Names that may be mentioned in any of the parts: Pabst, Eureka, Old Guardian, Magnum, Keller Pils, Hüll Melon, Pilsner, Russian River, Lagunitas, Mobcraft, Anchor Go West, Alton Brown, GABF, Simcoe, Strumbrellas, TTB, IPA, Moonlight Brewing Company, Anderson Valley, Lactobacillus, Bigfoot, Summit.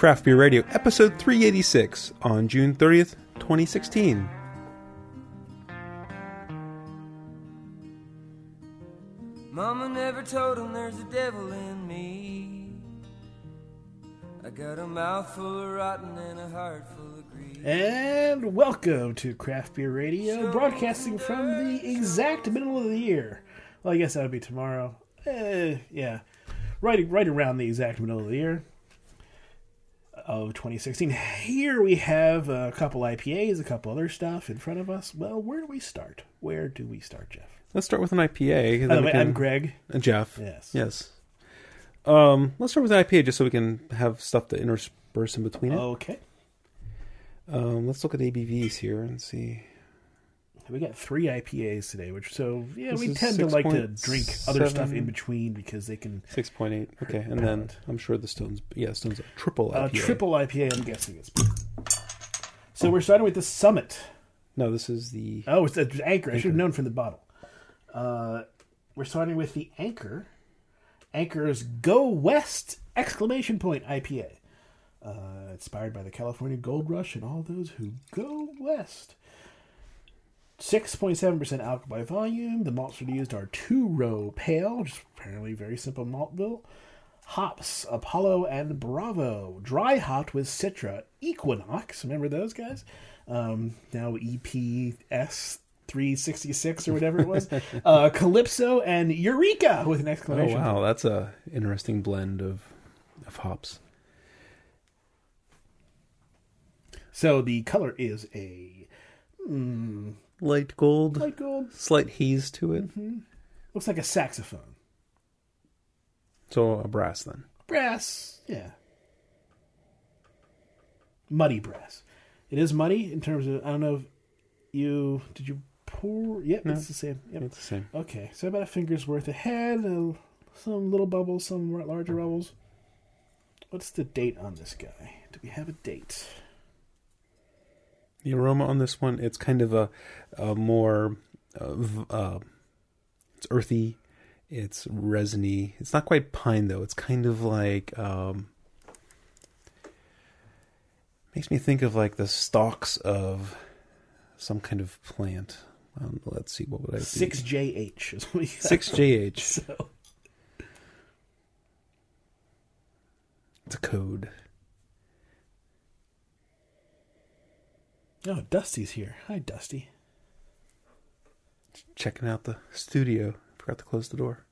Craft Beer Radio, episode 386, on June 30th, 2016. Mama never told him there's a devil in me. I got a mouth full of rotten and a heart full of greed. And welcome to Craft Beer Radio, broadcasting from the exact middle of the year. Well, I guess that would be tomorrow. Yeah. Right around the exact middle of the year of 2016. Here we have a couple IPAs, a couple other stuff in front of us. Well, where do we start? Jeff? Let's start with an IPA. By the way, I'm Greg. And Jeff. Yes. Let's start with an IPA just so we can have stuff to intersperse in between it. Okay. Let's look at ABVs here and see. We got three IPAs today, we tend to like to drink other stuff in between because they can... 6.8. Okay, and then I'm sure the Stone's... Yeah, Stone's a triple IPA. Triple IPA, I'm guessing it's... So we're starting with the Summit. No, this is the... Oh, it's the Anchor. I should have known from the bottle. We're starting with the Anchor. Anchor's Go West! ! IPA. Inspired by the California Gold Rush and all those who go west. 6.7% alcohol by volume. The malts used are 2-row pale, just apparently very simple malt bill. Hops, Apollo and Bravo. Dry hopped with Citra, Equinox. Remember those guys? Now EPS 366 or whatever it was. Calypso and Eureka with an exclamation. Oh, wow. That's a interesting blend of hops. So the color is a... light gold. Slight haze to it. Mm-hmm. Looks like a saxophone. So a brass then. Brass, yeah. Muddy brass. It is muddy in terms of, I don't know if you, did you pour? Yep, no, it's the same. Yep. It's the same. Okay, so about a finger's worth ahead, some little bubbles, some larger bubbles. What's the date on this guy? Do we have a date? The aroma on this one, it's kind of a more, it's earthy, it's resiny. It's not quite pine, though. It's kind of like, makes me think of like the stalks of some kind of plant. Let's see, what would I do? 6JH is what you have. 6JH. So. It's a code. Oh, Dusty's here. Hi, Dusty. Checking out the studio. Forgot to close the door.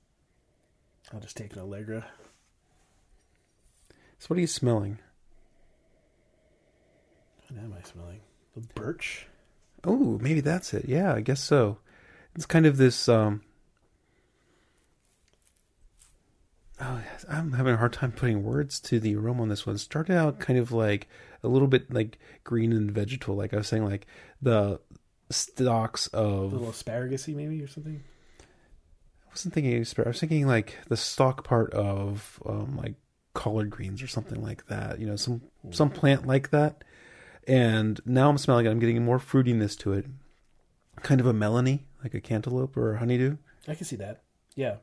I'll just take an Allegra. So what are you smelling? What am I smelling? The birch? Oh, maybe that's it. Yeah, I guess so. It's kind of this... I'm having a hard time putting words to the aroma on this one. It started out kind of like a little bit like green and vegetal. Like I was saying, like the stalks of... A little asparagus-y maybe or something? I wasn't thinking asparagus. I was thinking like the stalk part of like collard greens or something like that. You know, some plant like that. And now I'm smelling it. I'm getting more fruitiness to it. Kind of a melony, like a cantaloupe or a honeydew. I can see that. Yeah.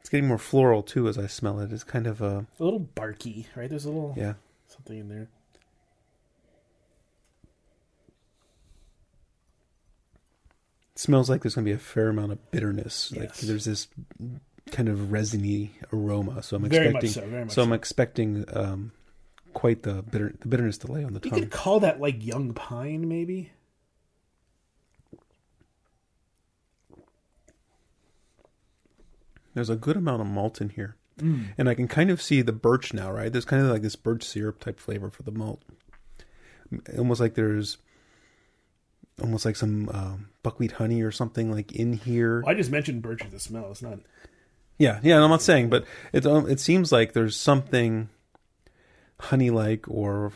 It's getting more floral, too, as I smell it. It's kind of a... A little barky, right? There's a little... Yeah. Something in there. It smells like there's going to be a fair amount of bitterness. Yes. Like there's this kind of resiny aroma. So I'm expecting... Very much so. I'm expecting quite the bitterness to lay on the tongue. You could call that, like, young pine, maybe? There's a good amount of malt in here. Mm. And I can kind of see the birch now, right? There's kind of like this birch syrup type flavor for the malt. Almost like some buckwheat honey or something like in here. Well, I just mentioned birch as a smell. It's not... Yeah, and I'm not saying, but it seems like there's something honey-like or,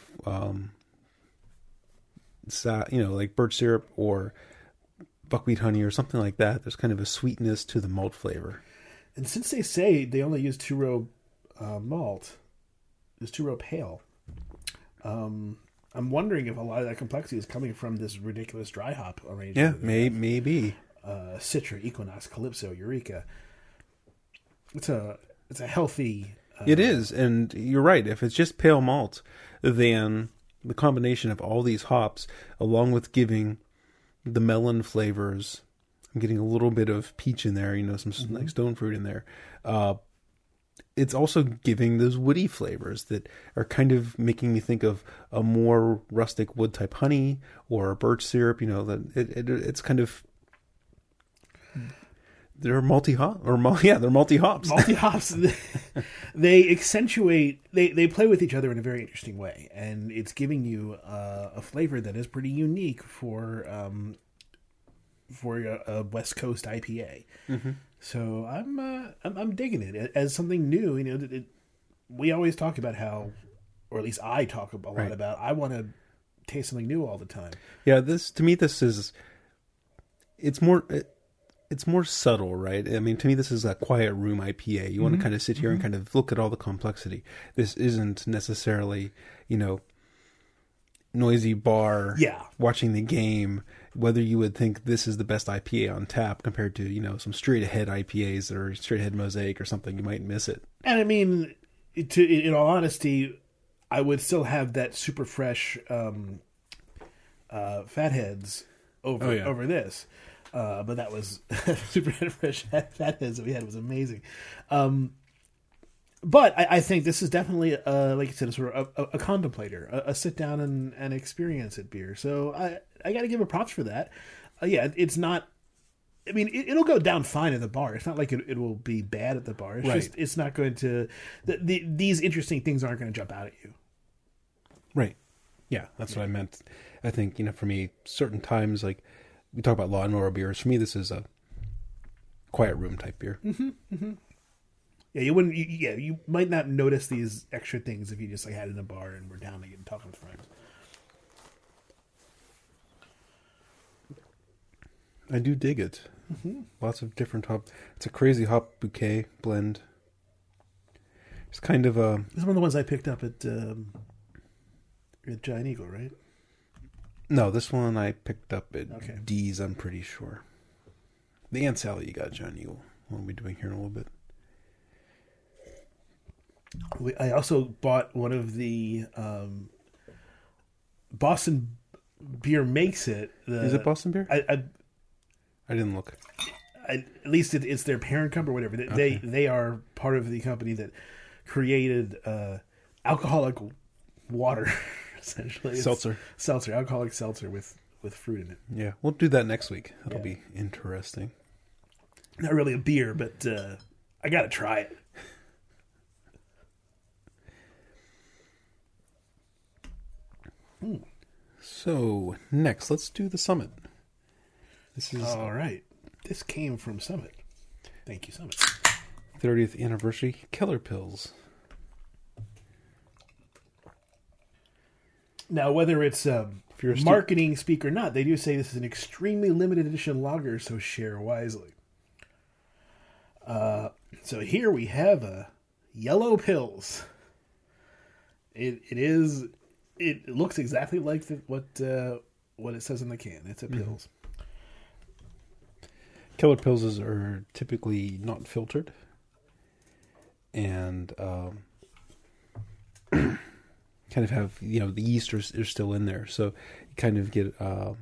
like birch syrup or buckwheat honey or something like that. There's kind of a sweetness to the malt flavor. And since they say they only use 2-row malt, this 2-row pale, I'm wondering if a lot of that complexity is coming from this ridiculous dry hop arrangement. Yeah, maybe. Citra, Equinox, Calypso, Eureka. It's a healthy It is, and you're right. If it's just pale malt, then the combination of all these hops, along with giving the melon flavors, I'm getting a little bit of peach in there, you know, some like stone fruit in there. It's also giving those woody flavors that are kind of making me think of a more rustic wood type honey or birch syrup. You know, that it's kind of they're multi hops. Multi hops. They accentuate. They play with each other in a very interesting way, and it's giving you a flavor that is pretty unique for a West Coast IPA. Mm-hmm. So I'm digging it as something new. You know, we always talk about how, or at least I talk a lot about, I want to taste something new all the time. Yeah, it's more subtle, right? I mean, to me, this is a quiet room IPA. You want to kind of sit here and kind of look at all the complexity. This isn't necessarily, you know, noisy bar. Yeah, watching the game. Whether you would think this is the best IPA on tap compared to, you know, some straight ahead IPAs or straight ahead mosaic or something, you might miss it. And I mean, in all honesty, I would still have that super fresh Fatheads over this. But that was super fresh Fatheads that we had. It was amazing. But I think this is definitely, like you said, sort of a contemplator, a sit down and experience it beer. So I got to give it props for that. Yeah, it's not. I mean, it'll go down fine at the bar. It's not like it will be bad at the bar. It's just it's not going to. These interesting things aren't going to jump out at you. Right. Yeah, that's what I meant. I think, you know, for me, certain times, like we talk about lawnmower beers. For me, this is a quiet room type beer. Yeah, you might not notice these extra things if you just like had it in a bar and were down and talking with friends. I do dig it. Lots of different hop. It's a crazy hop bouquet blend. It's kind of a. This is one of the ones I picked up at Giant Eagle, right? No, this one I picked up at D's. I'm pretty sure. The Aunt Sally you got at Giant Eagle. What are we doing here in a little bit? I also bought one of the Boston Beer Makes It. Is it Boston Beer? I didn't look. At least it's their parent company or whatever. They are part of the company that created alcoholic water, essentially. It's seltzer, alcoholic seltzer with fruit in it. Yeah, we'll do that next week. That'll be interesting. Not really a beer, but I got to try it. So next, let's do the Summit. This is all right. This came from Summit. Thank you, Summit. 30th anniversary Keller Pils. Now, whether it's a marketing speak or not, they do say this is an extremely limited edition lager, so share wisely. So here we have a yellow Pils. It is. It looks exactly like what it says in the can. It's a Pils. Keller Pils are typically not filtered, and kind of have, you know, the yeast are still in there, so you kind of get a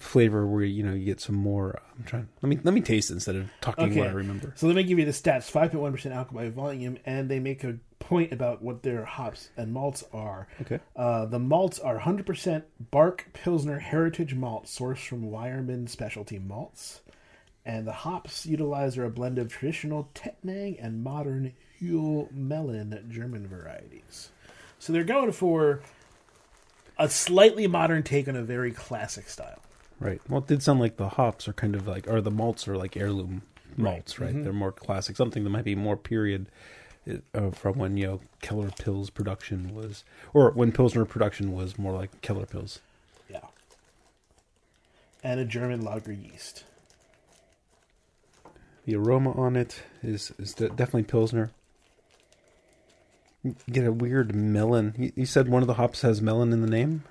flavor where, you know, you get some more. Let me taste it instead of talking what I remember. So let me give you the stats: 5.1% alcohol by volume, and they make a point about what their hops and malts are. The malts are 100% Bark Pilsner Heritage Malt, sourced from Weyermann Specialty Malts, and the hops utilized are a blend of traditional Tettnang and modern Hüll Melon German varieties. So they're going for a slightly modern take on a very classic style. Right. Well, it did sound like the hops are kind of like, or the malts are like heirloom malts, right? They're more classic, something that might be more period. From when, you know, Keller Pils production was, or when Pilsner production was more like Keller Pils. Yeah. And a German lager yeast. The aroma on it is definitely Pilsner. You get a weird melon. You said one of the hops has melon in the name?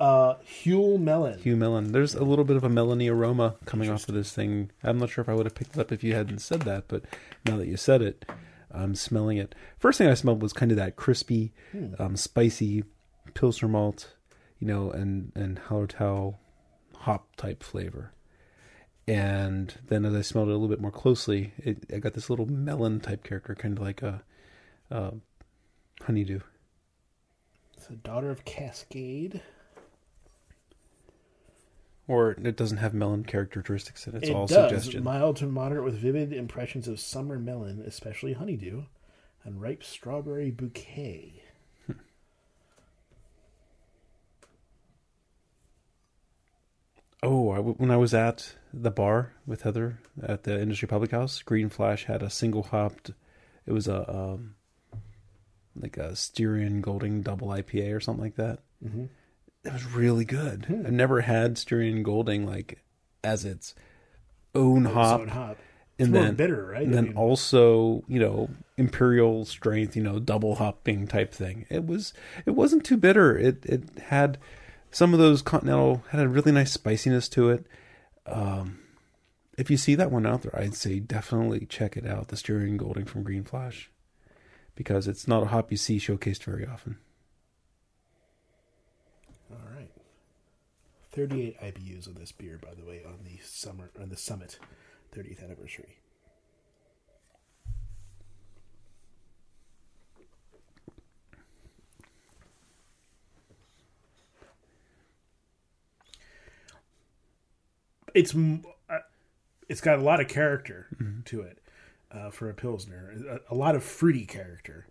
Hüll Melon. Hüll Melon. There's a little bit of a melony aroma coming off of this thing. I'm not sure if I would have picked it up if you hadn't said that, but now that you said it. smelling it. First thing I smelled was kind of that crispy, spicy Pilsner malt, you know, and Hallertau hop type flavor. And then as I smelled it a little bit more closely, I got this little melon type character, kind of like a honeydew. It's a daughter of Cascade. Or it doesn't have melon characteristics in it. It's all suggestion. Mild to moderate with vivid impressions of summer melon, especially honeydew, and ripe strawberry bouquet. Oh, when I was at the bar with Heather at the Industry Public House, Green Flash had a single hopped. It was a like a Styrian Golding double IPA or something like that. Mm-hmm. It was really good. Mm-hmm. I've never had Styrian Golding like as its own hop. It's and more then bitter, right? And then also, you know, imperial strength, you know, double hopping type thing. It wasn't too bitter. It had. Some of those Continental had a really nice spiciness to it. If you see that one out there, I'd say definitely check it out, the Styrian Golding from Green Flash, because it's not a hop you see showcased very often. All right. 38 IBUs on this beer, by the way, on the Summit 30th anniversary. It's got a lot of character to it for a Pilsner. A lot of fruity character.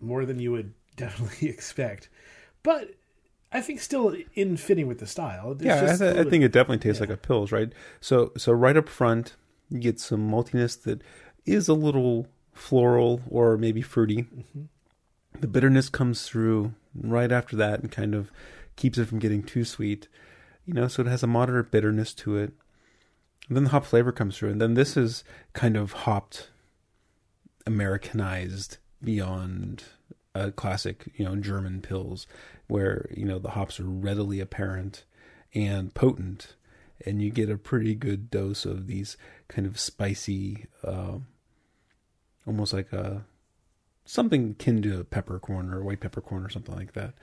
More than you would definitely expect. But I think still in fitting with the style. I think it definitely tastes like a Pils, right? So right up front, you get some maltiness that is a little floral or maybe fruity. Mm-hmm. The bitterness comes through right after that and kind of keeps it from getting too sweet. You know, so it has a moderate bitterness to it. And then the hop flavor comes through. And then this is kind of hopped, Americanized beyond a classic, you know, German Pils where, you know, the hops are readily apparent and potent. And you get a pretty good dose of these kind of spicy, almost like something akin to a peppercorn or a white peppercorn or something like that.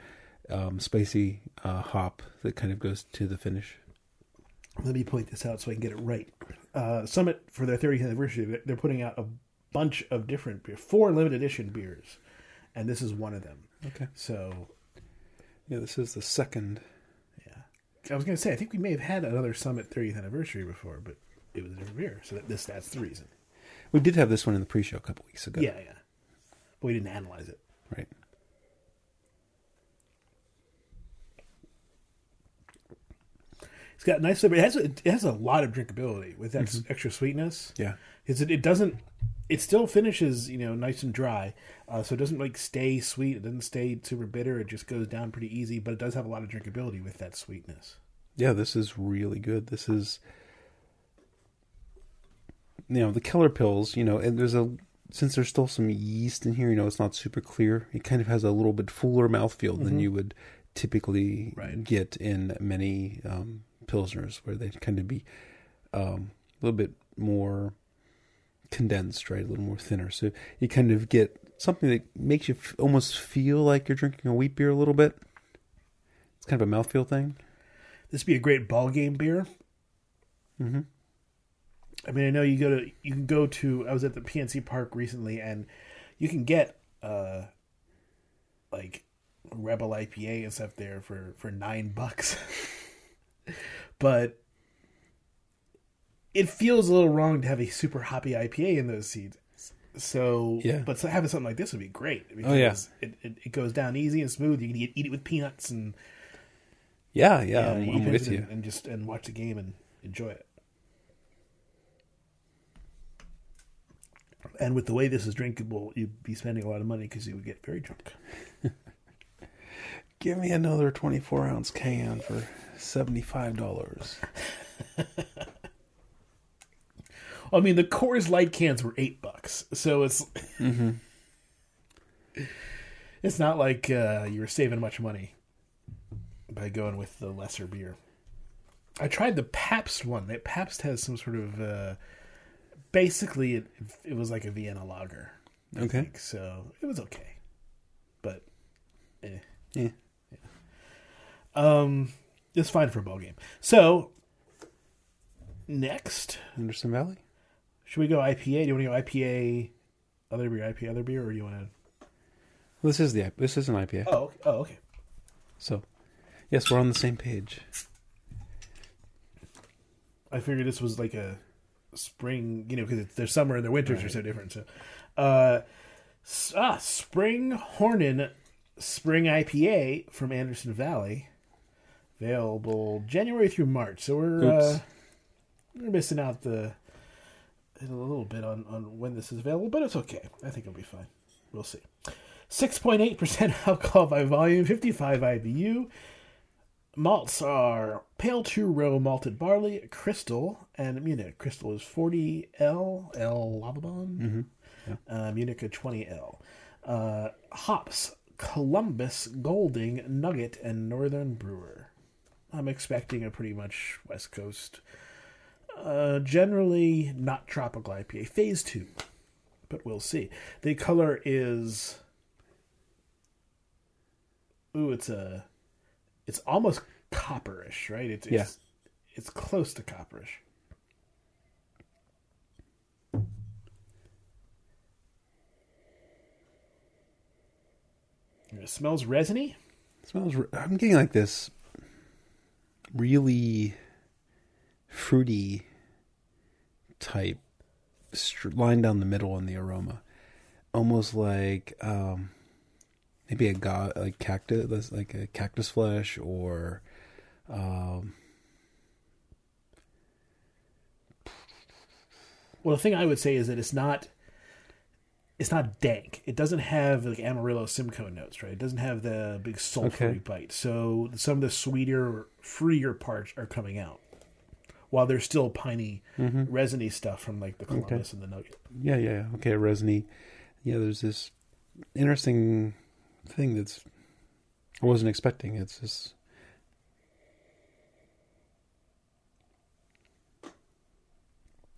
Spicy hop that kind of goes to the finish. Let me point this out so I can get it right. Summit, for their 30th anniversary, they're putting out a bunch of different beers, 4 limited edition beers, and this is one of them. Okay. So, yeah, this is the second. Yeah. I was going to say, I think we may have had another Summit 30th anniversary before, but it was a different beer, so that's the reason. We did have this one in the pre-show a couple weeks ago. Yeah. But we didn't analyze it. Right. It's got nice flavor. It has a lot of drinkability with that extra sweetness. Yeah, It still finishes, you know, nice and dry, so it doesn't like stay sweet. It doesn't stay super bitter. It just goes down pretty easy. But it does have a lot of drinkability with that sweetness. Yeah, this is really good. This is, you know, the Keller Pils. You know, and since there's still some yeast in here, you know, it's not super clear. It kind of has a little bit fuller mouthfeel than you would typically get in many. Pilsners, where they kind of be a little bit more condensed, right? A little more thinner. So you kind of get something that makes you almost feel like you're drinking a wheat beer a little bit. It's kind of a mouthfeel thing. This would be a great ball game beer. Mm-hmm. I mean, I know I was at the PNC Park recently, and you can get like Rebel IPA and stuff there for $9. But it feels a little wrong to have a super hoppy IPA in those seeds. So, yeah. But having something like this would be great. Because it goes down easy and smooth. You can eat it with peanuts and I'm with you. And just watch the game and enjoy it. And with the way this is drinkable, you'd be spending a lot of money because you would get very drunk. Give me another 24-ounce can for $75. I mean, the Coors Light cans were $8, so it's it's not like you were saving much money by going with the lesser beer. I tried the Pabst one. Pabst has some sort of Basically, it was like a Vienna lager. I think. So it was okay. But, it's fine for a ball game. So, next. Anderson Valley. Should we go IPA? Do you want to go IPA, other beer, or do you want to? Well, this is an IPA. Oh, okay. So, yes, we're on the same page. I figured this was like a spring, because their summer and their winters are so different. So, Spring Hornin, Spring IPA from Anderson Valley, available January through March. So we're missing out a little bit on when this is available, but it's okay. I think it'll be fine. We'll see. 6.8% alcohol by volume, 55 IBU. Malts are pale two-row malted barley, Crystal, and Munich. Crystal is 40 L Lavabon. Mm-hmm. Yeah. Munich a 20 L. Hops, Columbus, Golding, Nugget, and Northern Brewer. I'm expecting a pretty much West Coast, generally not tropical IPA. Phase 2, but we'll see. The color is... Ooh, it's almost copperish, right? It's close to copperish. It smells resiny. I'm getting like this really fruity type line down the middle in the aroma, almost like. Maybe a cactus flesh, or well, the thing I would say is that it's not dank. It doesn't have like Amarillo Simcoe notes, right? It doesn't have the big sulfury bite. So some of the sweeter, freer parts are coming out, while there's still piney, resiny stuff from like the Columbus and the Nugget. Yeah. Okay, resiny. Yeah, there's this interesting thing that's I wasn't expecting. It's just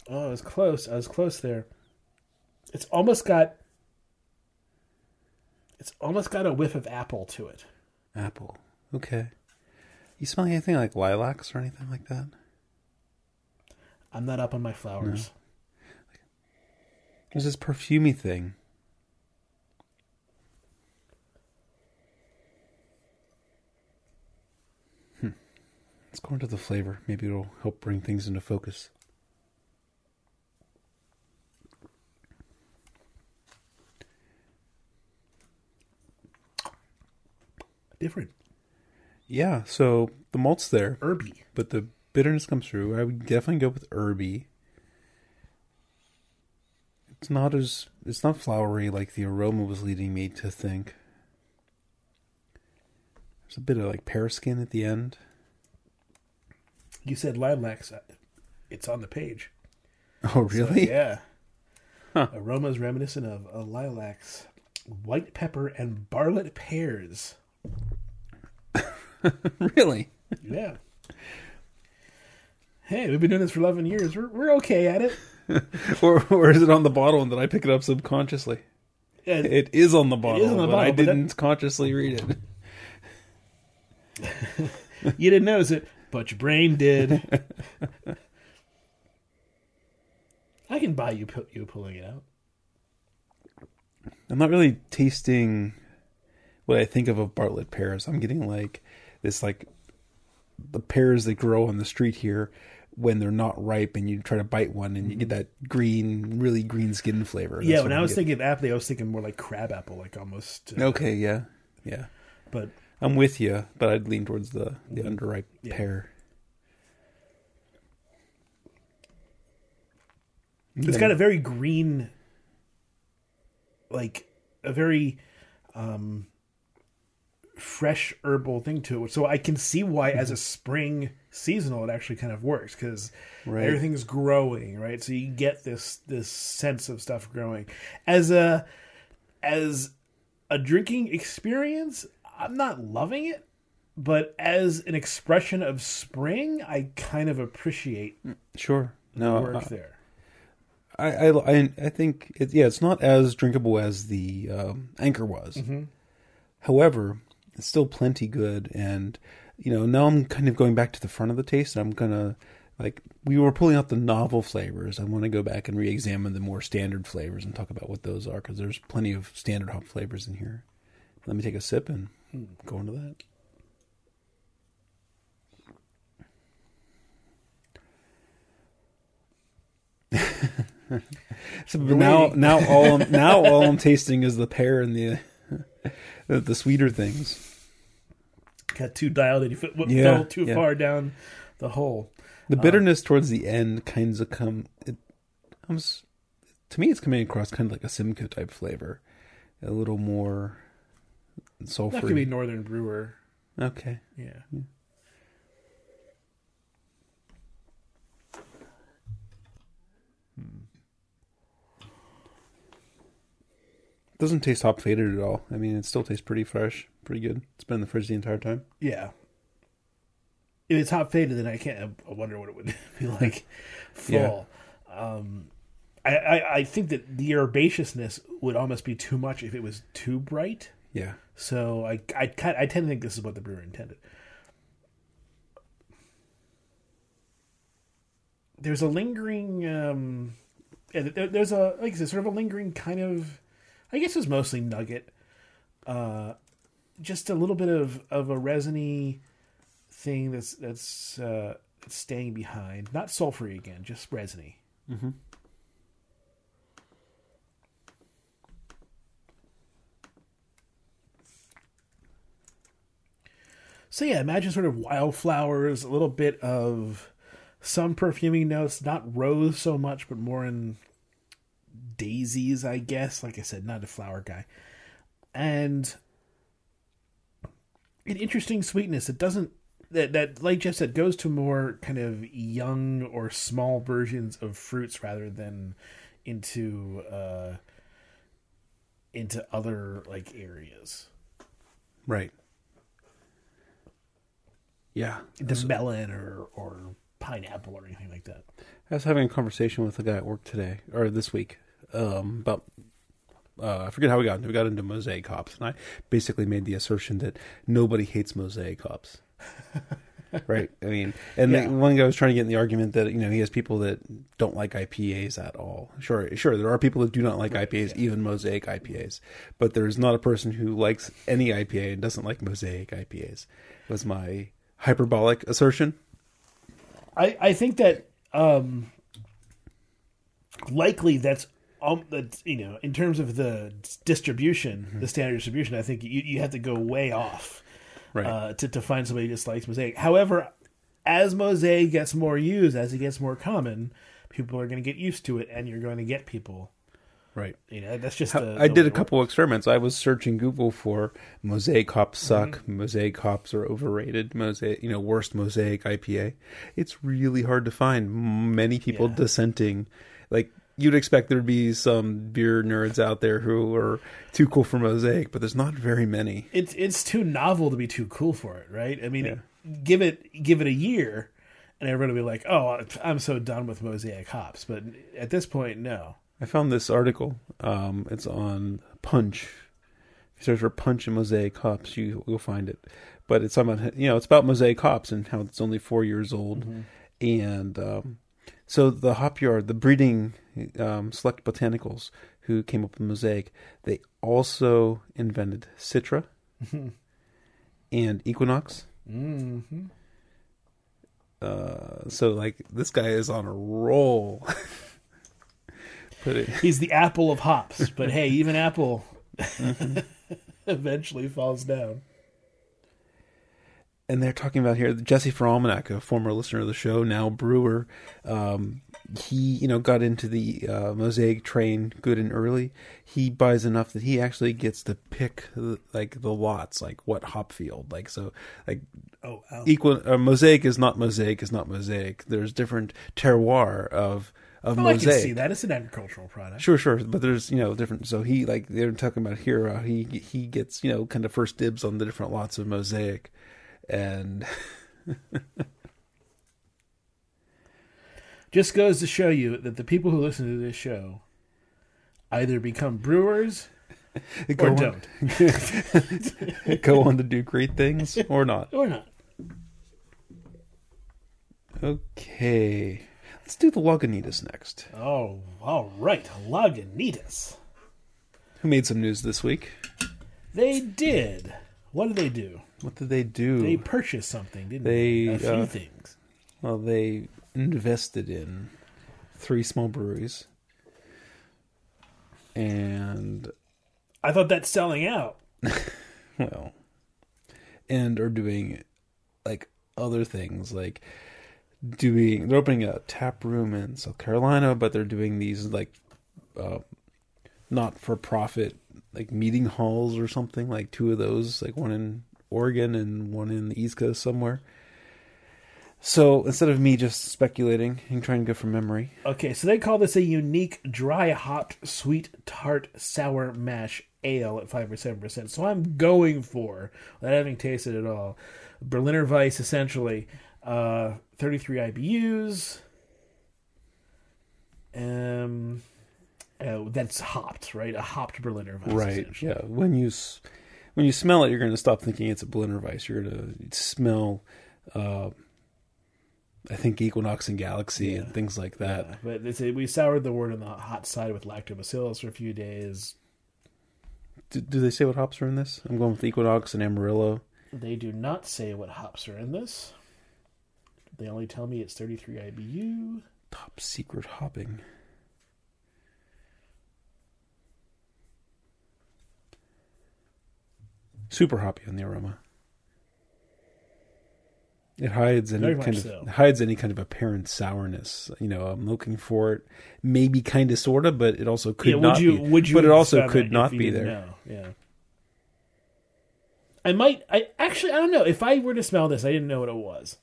I was close there. It's almost got a whiff of apple to it. Apple. Okay. You smell anything like lilacs or anything like that? I'm not up on my flowers. No. There's this perfumey thing. Let's go into the flavor. Maybe it'll help bring things into focus. Different. Yeah, so the malt's there. Herby. But the bitterness comes through. I would definitely go with herby. It's not flowery like the aroma was leading me to think. There's a bit of like pear skin at the end. You said lilacs. It's on the page. Oh, really? So, yeah. Huh. Aromas reminiscent of lilacs, white pepper, and barlet pears. Really? Yeah. Hey, we've been doing this for 11 years. We're okay at it. Or is it on the bottle and then I pick it up subconsciously? Yeah, it is on the bottle, but I didn't consciously read it. You didn't notice it. But your brain did. I can buy you pulling it out. I'm not really tasting what I think of Bartlett pears. I'm getting like this, like the pears that grow on the street here when they're not ripe, and you try to bite one, and you get that green, really green skin flavor. That's when I was thinking of apple, I was thinking more like crab apple, like almost. Okay, yeah. But. I'm with you, but I'd lean towards the underripe pear. It's got a very green, like a very fresh herbal thing to it. So I can see why, as a spring seasonal, it actually kind of works because everything's growing, right? So you get this sense of stuff growing. As a drinking experience, I'm not loving it, but as an expression of spring, I kind of appreciate the work there. I think it, it's not as drinkable as the Anchor was. Mm-hmm. However, it's still plenty good, and you know, now I'm kind of going back to the front of the taste. And I'm gonna, like, we were pulling out the novel flavors. I want to go back and re-examine the more standard flavors and talk about what those are, because there's plenty of standard hop flavors in here. Let me take a sip and go into that. So now all I'm tasting is the pear and the sweeter things. Got too dialed in. Fell too far down the hole. The bitterness towards the end kinds of comes to me. It's coming across kind of like a Simcoe type flavor, a little more sulfur. That could be Northern Brewer. Okay. Yeah. Doesn't taste hop faded at all. I mean, it still tastes pretty fresh, pretty good. It's been in the fridge the entire time. Yeah. If it's hop faded, then I can't. I wonder what it would be like full. Yeah. I think that the herbaceousness would almost be too much if it was too bright. Yeah. So I tend to think this is what the brewer intended. There's a lingering, there's a, like I said, sort of a lingering kind of, I guess it's mostly nugget. Just a little bit of a resiny thing that's staying behind. Not sulfury again, just resiny. Mm-hmm. So yeah, imagine sort of wildflowers, a little bit of some perfuming notes, not rose so much, but more in daisies, I guess. Like I said, not a flower guy. And an interesting sweetness. It doesn't, that like Jeff said, goes to more kind of young or small versions of fruits rather than into other like areas. Right. Yeah. The melon or pineapple or anything like that. I was having a conversation with a guy at work today, or this week, about, I forget how we got into mosaic hops, and I basically made the assertion that nobody hates mosaic hops. Right? I mean, and one guy was trying to get in the argument that, you know, he has people that don't like IPAs at all. Sure, there are people that do not like IPAs, even mosaic IPAs, but there's not a person who likes any IPA and doesn't like mosaic IPAs, was my hyperbolic assertion. I think that likely that's you know, in terms of the distribution, the standard distribution, I think you have to go way off, right, to find somebody who just likes mosaic. However, as mosaic gets more used, as it gets more common, people are going to get used to it, and you're going to get people. Right. You know, that's just I did a couple experiments. I was searching Google for mosaic hops suck, mosaic hops are overrated, mosaic, you know, worst mosaic IPA. It's really hard to find many people dissenting. Like, you'd expect there'd be some beer nerds out there who are too cool for mosaic, but there's not very many. It's too novel to be too cool for it, right? I mean, give it a year and everyone will be like, "Oh, I'm so done with mosaic hops." But at this point, no. I found this article. It's on Punch. If you search for Punch and mosaic hops, you'll find it. But it's about, you know, it's about mosaic hops and how it's only 4 years old. Mm-hmm. And so the hop yard, the breeding Select Botanicals, who came up with mosaic, they also invented Citra and Equinox. Mm-hmm. So like, this guy is on a roll. He's the Apple of hops, but hey, even Apple eventually falls down. And they're talking about here, Jesse for Almanac, a former listener of the show, now brewer. He, you know, got into the mosaic train good and early. He buys enough that he actually gets to pick the lots, like what hop field. Like, so, like, mosaic is not mosaic. There's different terroir of mosaic. I can see that. It's an agricultural product. Sure. But there's, you know, different. So he, like, they're talking about here, he gets, you know, kind of first dibs on the different lots of mosaic. And Just goes to show you that the people who listen to this show either become brewers or don't. Go on to do great things or not. Or not. Okay. Let's do the Lagunitas next. Oh, all right. Lagunitas. Who made some news this week? They did. What did they do? What did they do? They purchased something, didn't they? A few things. Well, they invested in three small breweries. And I thought that's selling out. Well, and are doing like other things, like they're opening a tap room in South Carolina, but they're doing these like not-for-profit like meeting halls or something, like two of those, like one in Oregon and one in the East Coast somewhere. So instead of me just speculating and trying to go from memory. Okay, so they call this a unique dry hop sweet tart sour mash ale at 5% or 7%. So I'm going for, without having tasted it at all, Berliner Weiss essentially, 33 IBUs. That's hopped, right? A hopped Berliner Weiss. Right. Yeah. When you smell it, you're going to stop thinking it's a Berliner Weiss. You're going to smell. I think Equinox and Galaxy and things like that. Yeah, but they say we soured the wort on the hot side with lactobacillus for a few days. Do they say what hops are in this? I'm going with Equinox and Amarillo. They do not say what hops are in this. They only tell me it's 33 IBU. Top secret hopping. Super hoppy on the aroma. It hides any kind of apparent sourness. You know, I'm looking for it, maybe kind of, sort of, but it also could not be. But it also could not be there. Know. Yeah. I don't know. If I were to smell this, I didn't know what it was.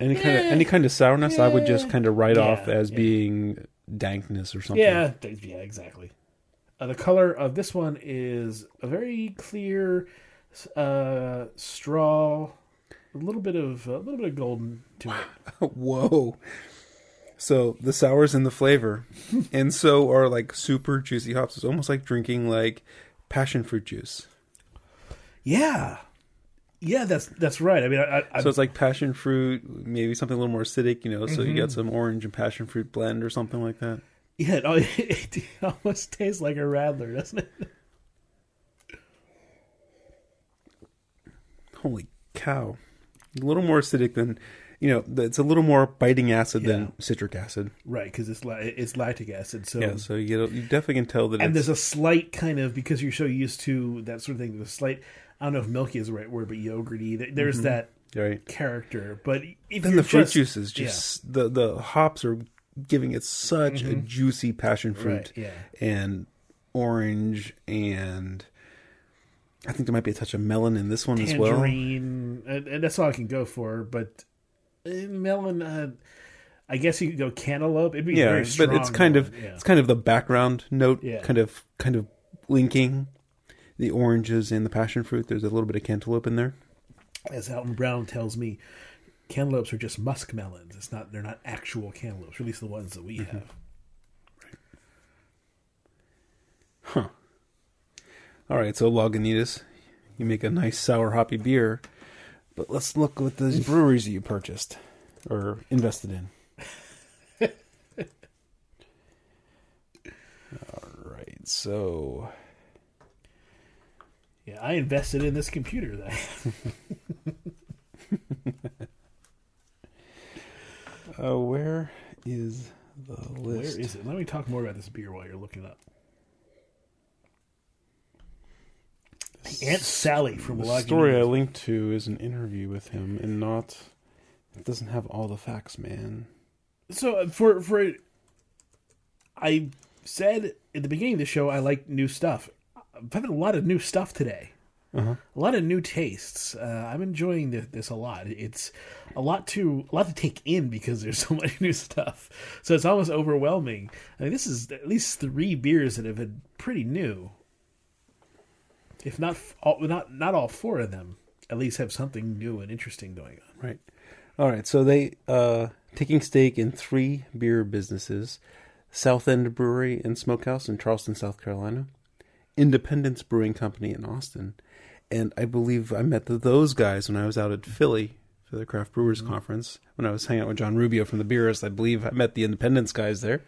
Any kind of sourness, I would just kind of write off as being dankness or something. Yeah, exactly. The color of this one is a very clear. Straw, a little bit of golden to it. Whoa! So the sour's in the flavor, and so are like super juicy hops. It's almost like drinking like passion fruit juice. Yeah, that's right. I mean, so it's like passion fruit, maybe something a little more acidic, you know. So you got some orange and passion fruit blend or something like that. Yeah, it almost tastes like a Radler, doesn't it? Holy cow. A little more acidic than, it's a little more biting acid than citric acid. Right, because it's lactic acid. So. Yeah, so you definitely can tell that. And there's a slight kind of, because you're so used to that sort of thing, there's a slight, I don't know if milky is the right word, but yogurty. There's that character. But then the fruit juice is just, the hops are giving it such a juicy passion fruit and orange and... I think there might be a touch of melon in this one. Tangerine, as well. And that's all I can go for. But melon, I guess you could go cantaloupe. It'd be very strong. But it's kind melon. Of it's kind of the background note, kind of linking the oranges and the passion fruit. There's a little bit of cantaloupe in there. As Alton Brown tells me, cantaloupes are just muskmelons. They're not actual cantaloupes, or at least the ones that we have. Right. Huh. All right, so Lagunitas, you make a nice sour hoppy beer, but let's look at those breweries that you purchased or invested in. All right, so... Yeah, I invested in this computer then. Where is the list? Where is it? Let me talk more about this beer while you're looking up. Aunt Sally from Lagunitas. The story I linked to is an interview with him, and it doesn't have all the facts, man. So for I said at the beginning of the show, I like new stuff. I'm having a lot of new stuff today. Uh-huh. A lot of new tastes. I'm enjoying this a lot. It's a lot to take in because there's so much new stuff. So it's almost overwhelming. I mean, this is at least three beers that have been pretty new. If not all four of them, at least have something new and interesting going on. Right. All right, so they taking stake in three beer businesses: South End Brewery and Smokehouse in Charleston, South Carolina, Independence Brewing Company in Austin, and I believe I met those guys when I was out at Philly for the Craft Brewers Conference when I was hanging out with John Rubio from the Beerist. I believe I met the Independence guys there.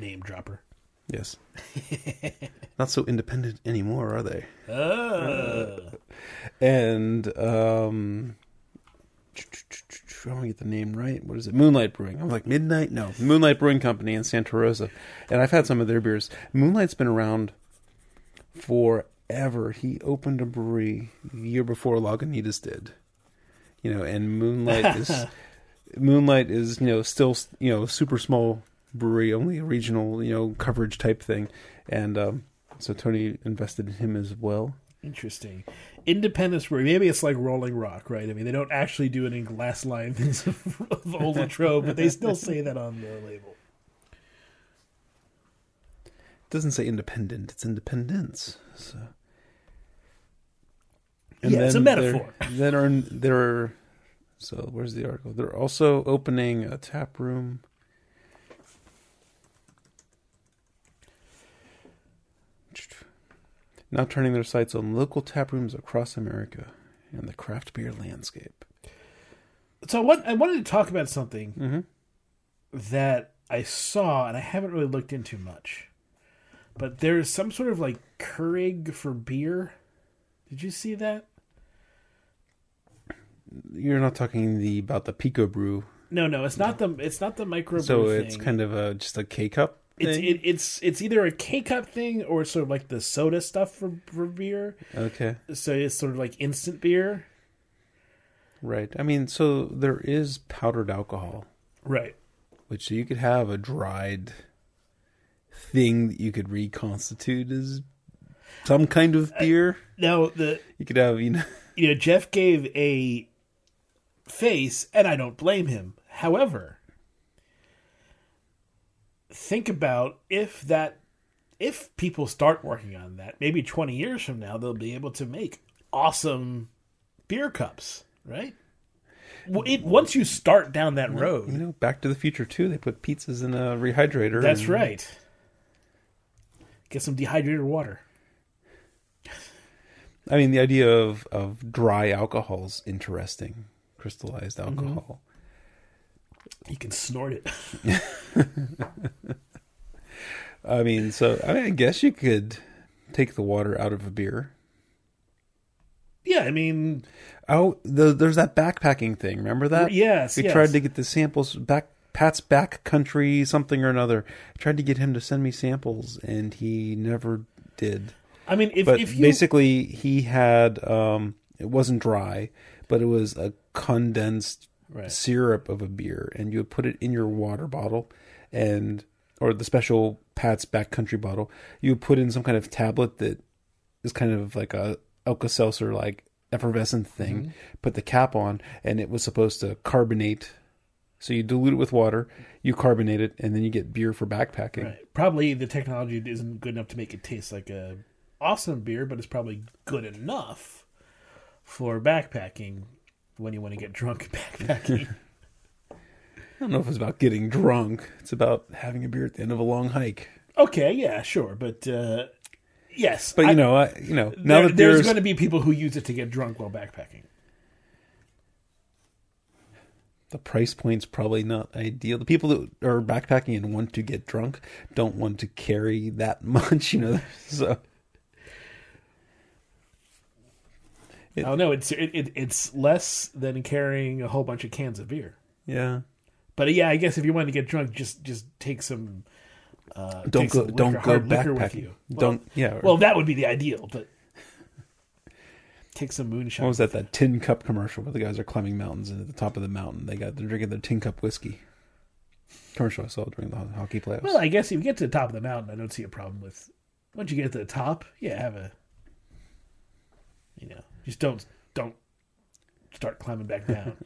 Name dropper. Yes. Not so independent anymore, are they? And I want to get the name right. What is it? Moonlight Brewing. I'm like, Midnight? No. Moonlight Brewing Company in Santa Rosa. And I've had some of their beers. Moonlight's been around forever. He opened a brewery the year before Lagunitas did. You know, and Moonlight is, you know, still, you know, super small brewery, only a regional, you know, coverage type thing. And so Tony invested in him as well. Interesting. Independence Brewery. Maybe it's like Rolling Rock, right? I mean, they don't actually do any glass line things of old Latrobe, but they still say that on their label. It doesn't say independent. It's independence. So. And yeah, it's a metaphor. So where's the article? They're also opening a tap room. Now turning their sights on local tap rooms across America and the craft beer landscape. So I wanted to talk about something that I saw and I haven't really looked into much. But there's some sort of like Keurig for beer. Did you see that? You're not talking about the Pico Brew. No, it's not the microbrew. So it's thing. Kind of just a K cup. It's either a K cup thing or sort of like the soda stuff for beer. Okay. So it's sort of like instant beer. Right. I mean, so there is powdered alcohol. Right. Which you could have a dried thing that you could reconstitute as some kind of beer. You could have, you know, Jeff gave a face, and I don't blame him. However, think about if people start working on that, maybe 20 years from now, they'll be able to make awesome beer cups, right? Once you start down that road. You know, Back to the Future 2, they put pizzas in a rehydrator. That's right. Get some dehydrated water. I mean, the idea of dry alcohol is interesting. Crystallized alcohol. Mm-hmm. You can snort it. I mean, I guess you could take the water out of a beer. Yeah, I mean... Oh, there's that backpacking thing. Remember that? Yes, We tried to get the samples, Pat's Backcountry something or another. I tried to get him to send me samples, and he never did. I mean, basically he had, it wasn't dry, but it was a condensed syrup of a beer, and you would put it in your water bottle or the special Pat's Backcountry bottle. You would put in some kind of tablet that is kind of like a Alka-Seltzer, like effervescent thing, put the cap on, and it was supposed to carbonate. So you dilute it with water, you carbonate it, and then you get beer for backpacking. Right. Probably the technology isn't good enough to make it taste like a awesome beer, but it's probably good enough for backpacking when you want to get drunk backpacking. I don't know if it's about getting drunk. It's about having a beer at the end of a long hike. Okay, yeah, sure, but yes, but you know, now that there's going to be people who use it to get drunk while backpacking. The price point's probably not ideal. The people that are backpacking and want to get drunk don't want to carry that much, you know. So. Oh no! It's less than carrying a whole bunch of cans of beer. Yeah, but yeah, I guess if you want to get drunk, just take some. Don't go backpacking. With you. That would be the ideal, but take some moonshine. What was that? That tin cup commercial where the guys are climbing mountains, and at the top of the mountain, they're drinking their tin cup whiskey. Commercial I saw during the hockey playoffs. Well, I guess if you get to the top of the mountain, I don't see a problem with. Once you get to the top, have a. You know, just don't start climbing back down.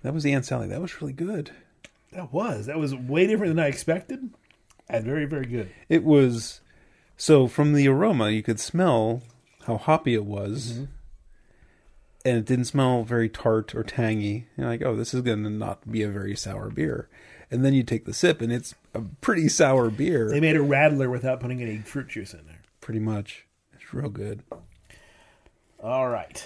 That was the Aunt Sally. That was really good. That was way different than I expected, and very, very good. It was. So from the aroma, you could smell how hoppy it was, and it didn't smell very tart or tangy. You're like, oh, this is going to not be a very sour beer. And then you take the sip, and it's a pretty sour beer. They made a Rattler without putting any fruit juice in there. Pretty much. It's real good. All right.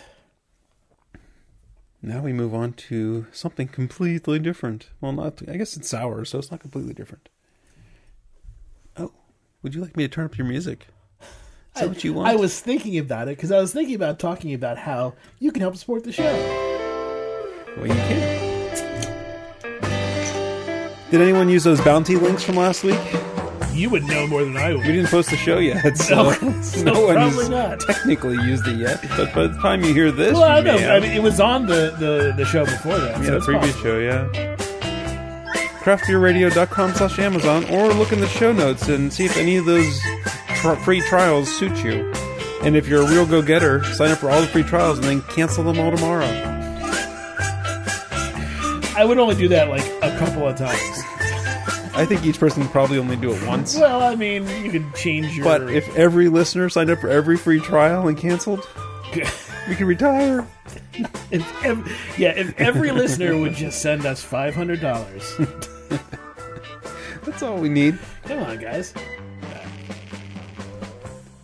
Now we move on to something completely different. Well, not, I guess it's sour, so it's not completely different. Oh, would you like me to turn up your music? Is that what you want? I was thinking about it, because I was thinking about talking about how you can help support the show. Well, you can. Did anyone use those bounty links from last week? You would know more than I would. We didn't post the show yet, so no one has technically used it yet. But by the time you hear this, well, I mean, it was on the show before that. Yeah, so the previous show, yeah. CraftBeerRadio.com/Amazon, or look in the show notes and see if any of those free trials suit you. And if you're a real go-getter, sign up for all the free trials and then cancel them all tomorrow. I would only do that like a couple of times. I think each person would probably only do it once. Well, I mean, you could change your... But if every listener signed up for every free trial and canceled, we could retire. If every listener would just send us $500. That's all we need. Come on, guys.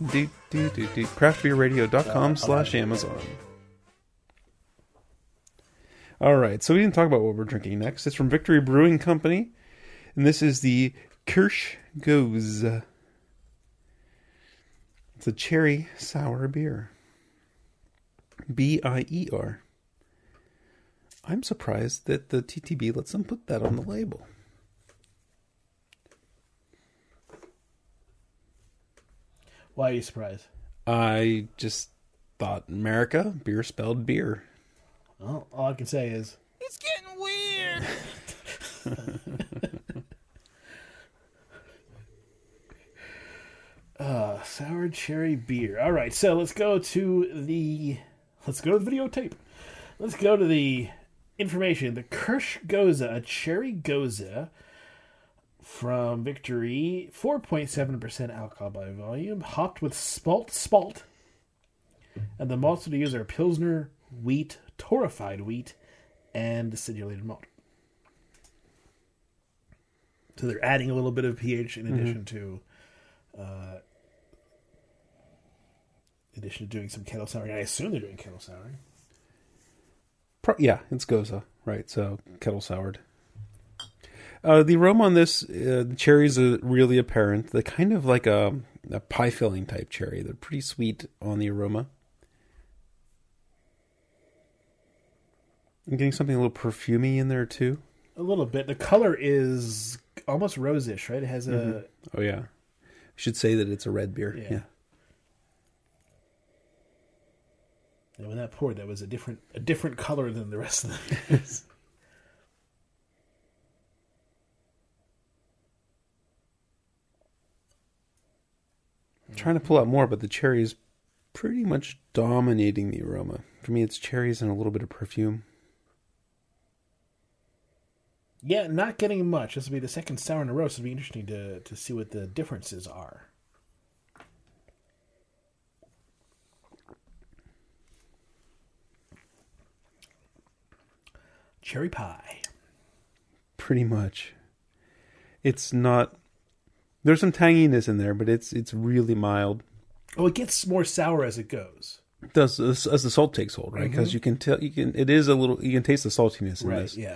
CraftBeerRadio.com/Amazon. All right, so we didn't talk about what we're drinking next. It's from Victory Brewing Company. And this is the Kirsch Gose. It's a cherry sour beer. BIER. I'm surprised that the TTB lets them put that on the label. Why are you surprised? I just thought America, beer spelled beer. Well, all I can say is, it's getting weird. Sour cherry beer. All right, so let's go to the information. The Kirsch Gose, a cherry Gose from Victory, 4.7% alcohol by volume, hopped with Spalt, and the malts to use are Pilsner wheat, torrefied wheat, and acidulated malt. So they're adding a little bit of pH in addition to. In addition to doing some kettle souring, I assume they're doing kettle souring. Yeah, it's Gose, right? So kettle soured. The aroma on this, the cherries are really apparent. They're kind of like a pie filling type cherry. They're pretty sweet on the aroma. I'm getting something a little perfumey in there too. A little bit. The color is almost rosish, right? It has a. Oh yeah. Should say that it's a red beer. Yeah. And when that poured, that was a different color than the rest of the beers. I'm trying to pull out more, but the cherry is pretty much dominating the aroma. For me, it's cherries and a little bit of perfume. Yeah, not getting much. This will be the second sour in a row, so it'll be interesting to see what the differences are. Cherry pie. Pretty much. It's not... There's some tanginess in there, but it's really mild. Oh, it gets more sour as it goes. It does, as the salt takes hold, right? Because you can tell... You can taste the saltiness in this. Right, yeah.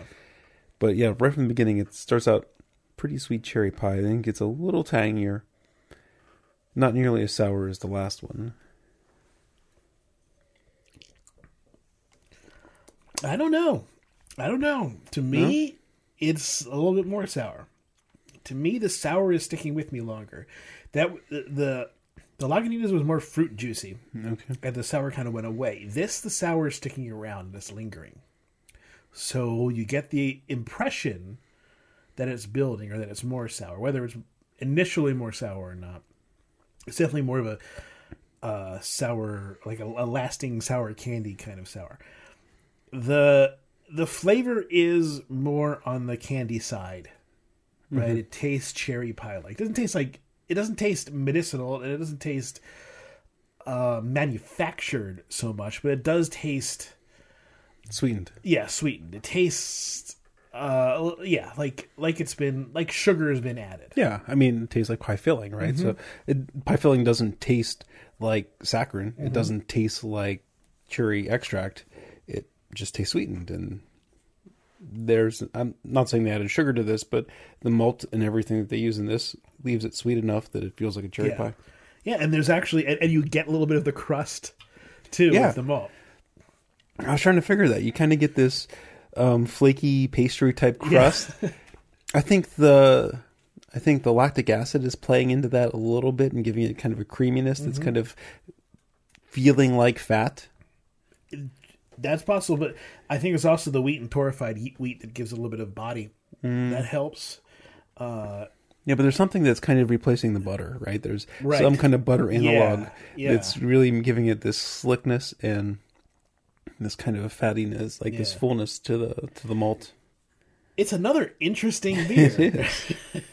But yeah, right from the beginning, it starts out pretty sweet cherry pie, then it gets a little tangier. Not nearly as sour as the last one. I don't know. To me, It's a little bit more sour. To me, the sour is sticking with me longer. That the Lagunitas was more fruit juicy, and the sour kind of went away. The sour is sticking around. It's lingering. So you get the impression that it's building or that it's more sour, whether it's initially more sour or not. It's definitely more of a sour, like a lasting sour candy kind of sour. The flavor is more on the candy side, right? It tastes cherry pie like. It doesn't taste medicinal and it doesn't taste manufactured so much, but it does taste Sweetened. Yeah, sweetened. It tastes, like it's been, like sugar has been added. Yeah, I mean, it tastes like pie filling, right? Mm-hmm. So pie filling doesn't taste like saccharin. Mm-hmm. It doesn't taste like cherry extract. It just tastes sweetened. And there's, I'm not saying they added sugar to this, but the malt and everything that they use in this leaves it sweet enough that it feels like a cherry pie. Yeah, and there's actually, and you get a little bit of the crust, too, with the malt. I was trying to figure that. You kind of get this flaky pastry type crust. Yeah. I think the lactic acid is playing into that a little bit and giving it kind of a creaminess that's kind of feeling like fat. That's possible, but I think it's also the wheat and torrefied wheat that gives it a little bit of body. Mm. That helps. Yeah, but there's something that's kind of replacing the butter, right? There's some kind of butter analog that's really giving it this slickness and this kind of a fattiness, like this fullness to the malt. It's another interesting beer. It is.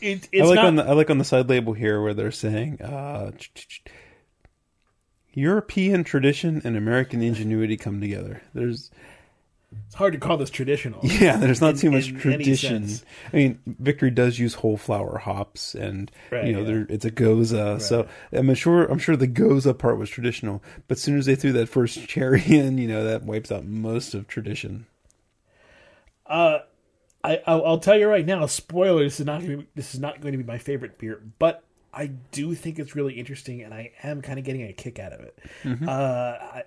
It's I like on the side label here where they're saying European tradition and American ingenuity come together. It's hard to call this traditional. Yeah, there's not too much tradition. I mean, Victory does use whole flower hops, and it's a goza. Right. So I'm sure the goza part was traditional, but as soon as they threw that first cherry in, that wipes out most of tradition. I'll tell you right now, spoiler: this is not going to be my favorite beer, but I do think it's really interesting, and I am kind of getting a kick out of it. Mm-hmm.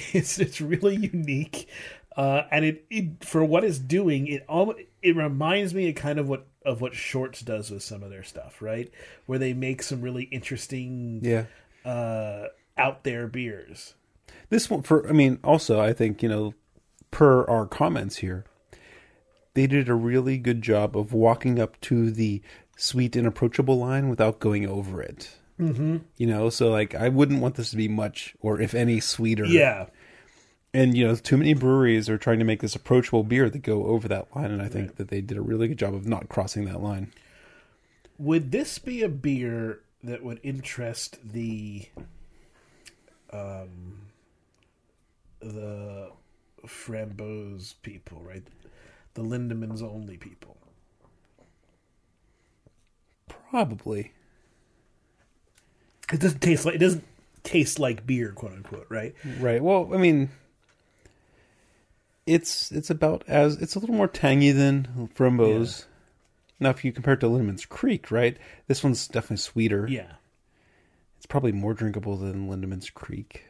It's really unique, and it for what it's doing, it reminds me of kind of what Shorts does with some of their stuff, right? Where they make some really interesting, out there beers. This one, I think per our comments here, they did a really good job of walking up to the sweet and approachable line without going over it. Mm-hmm. So like I wouldn't want this to be much or if any sweeter. Yeah. And too many breweries are trying to make this approachable beer that go over that line, and I think that they did a really good job of not crossing that line. Would this be a beer that would interest the Framboise people, right? The Lindemans only people. Probably. It doesn't taste like beer, quote unquote, right? Right. Well, I mean, it's a little more tangy than Framboise. Yeah. Now, if you compare it to Lindeman's Creek, right? This one's definitely sweeter. Yeah. It's probably more drinkable than Lindeman's Creek.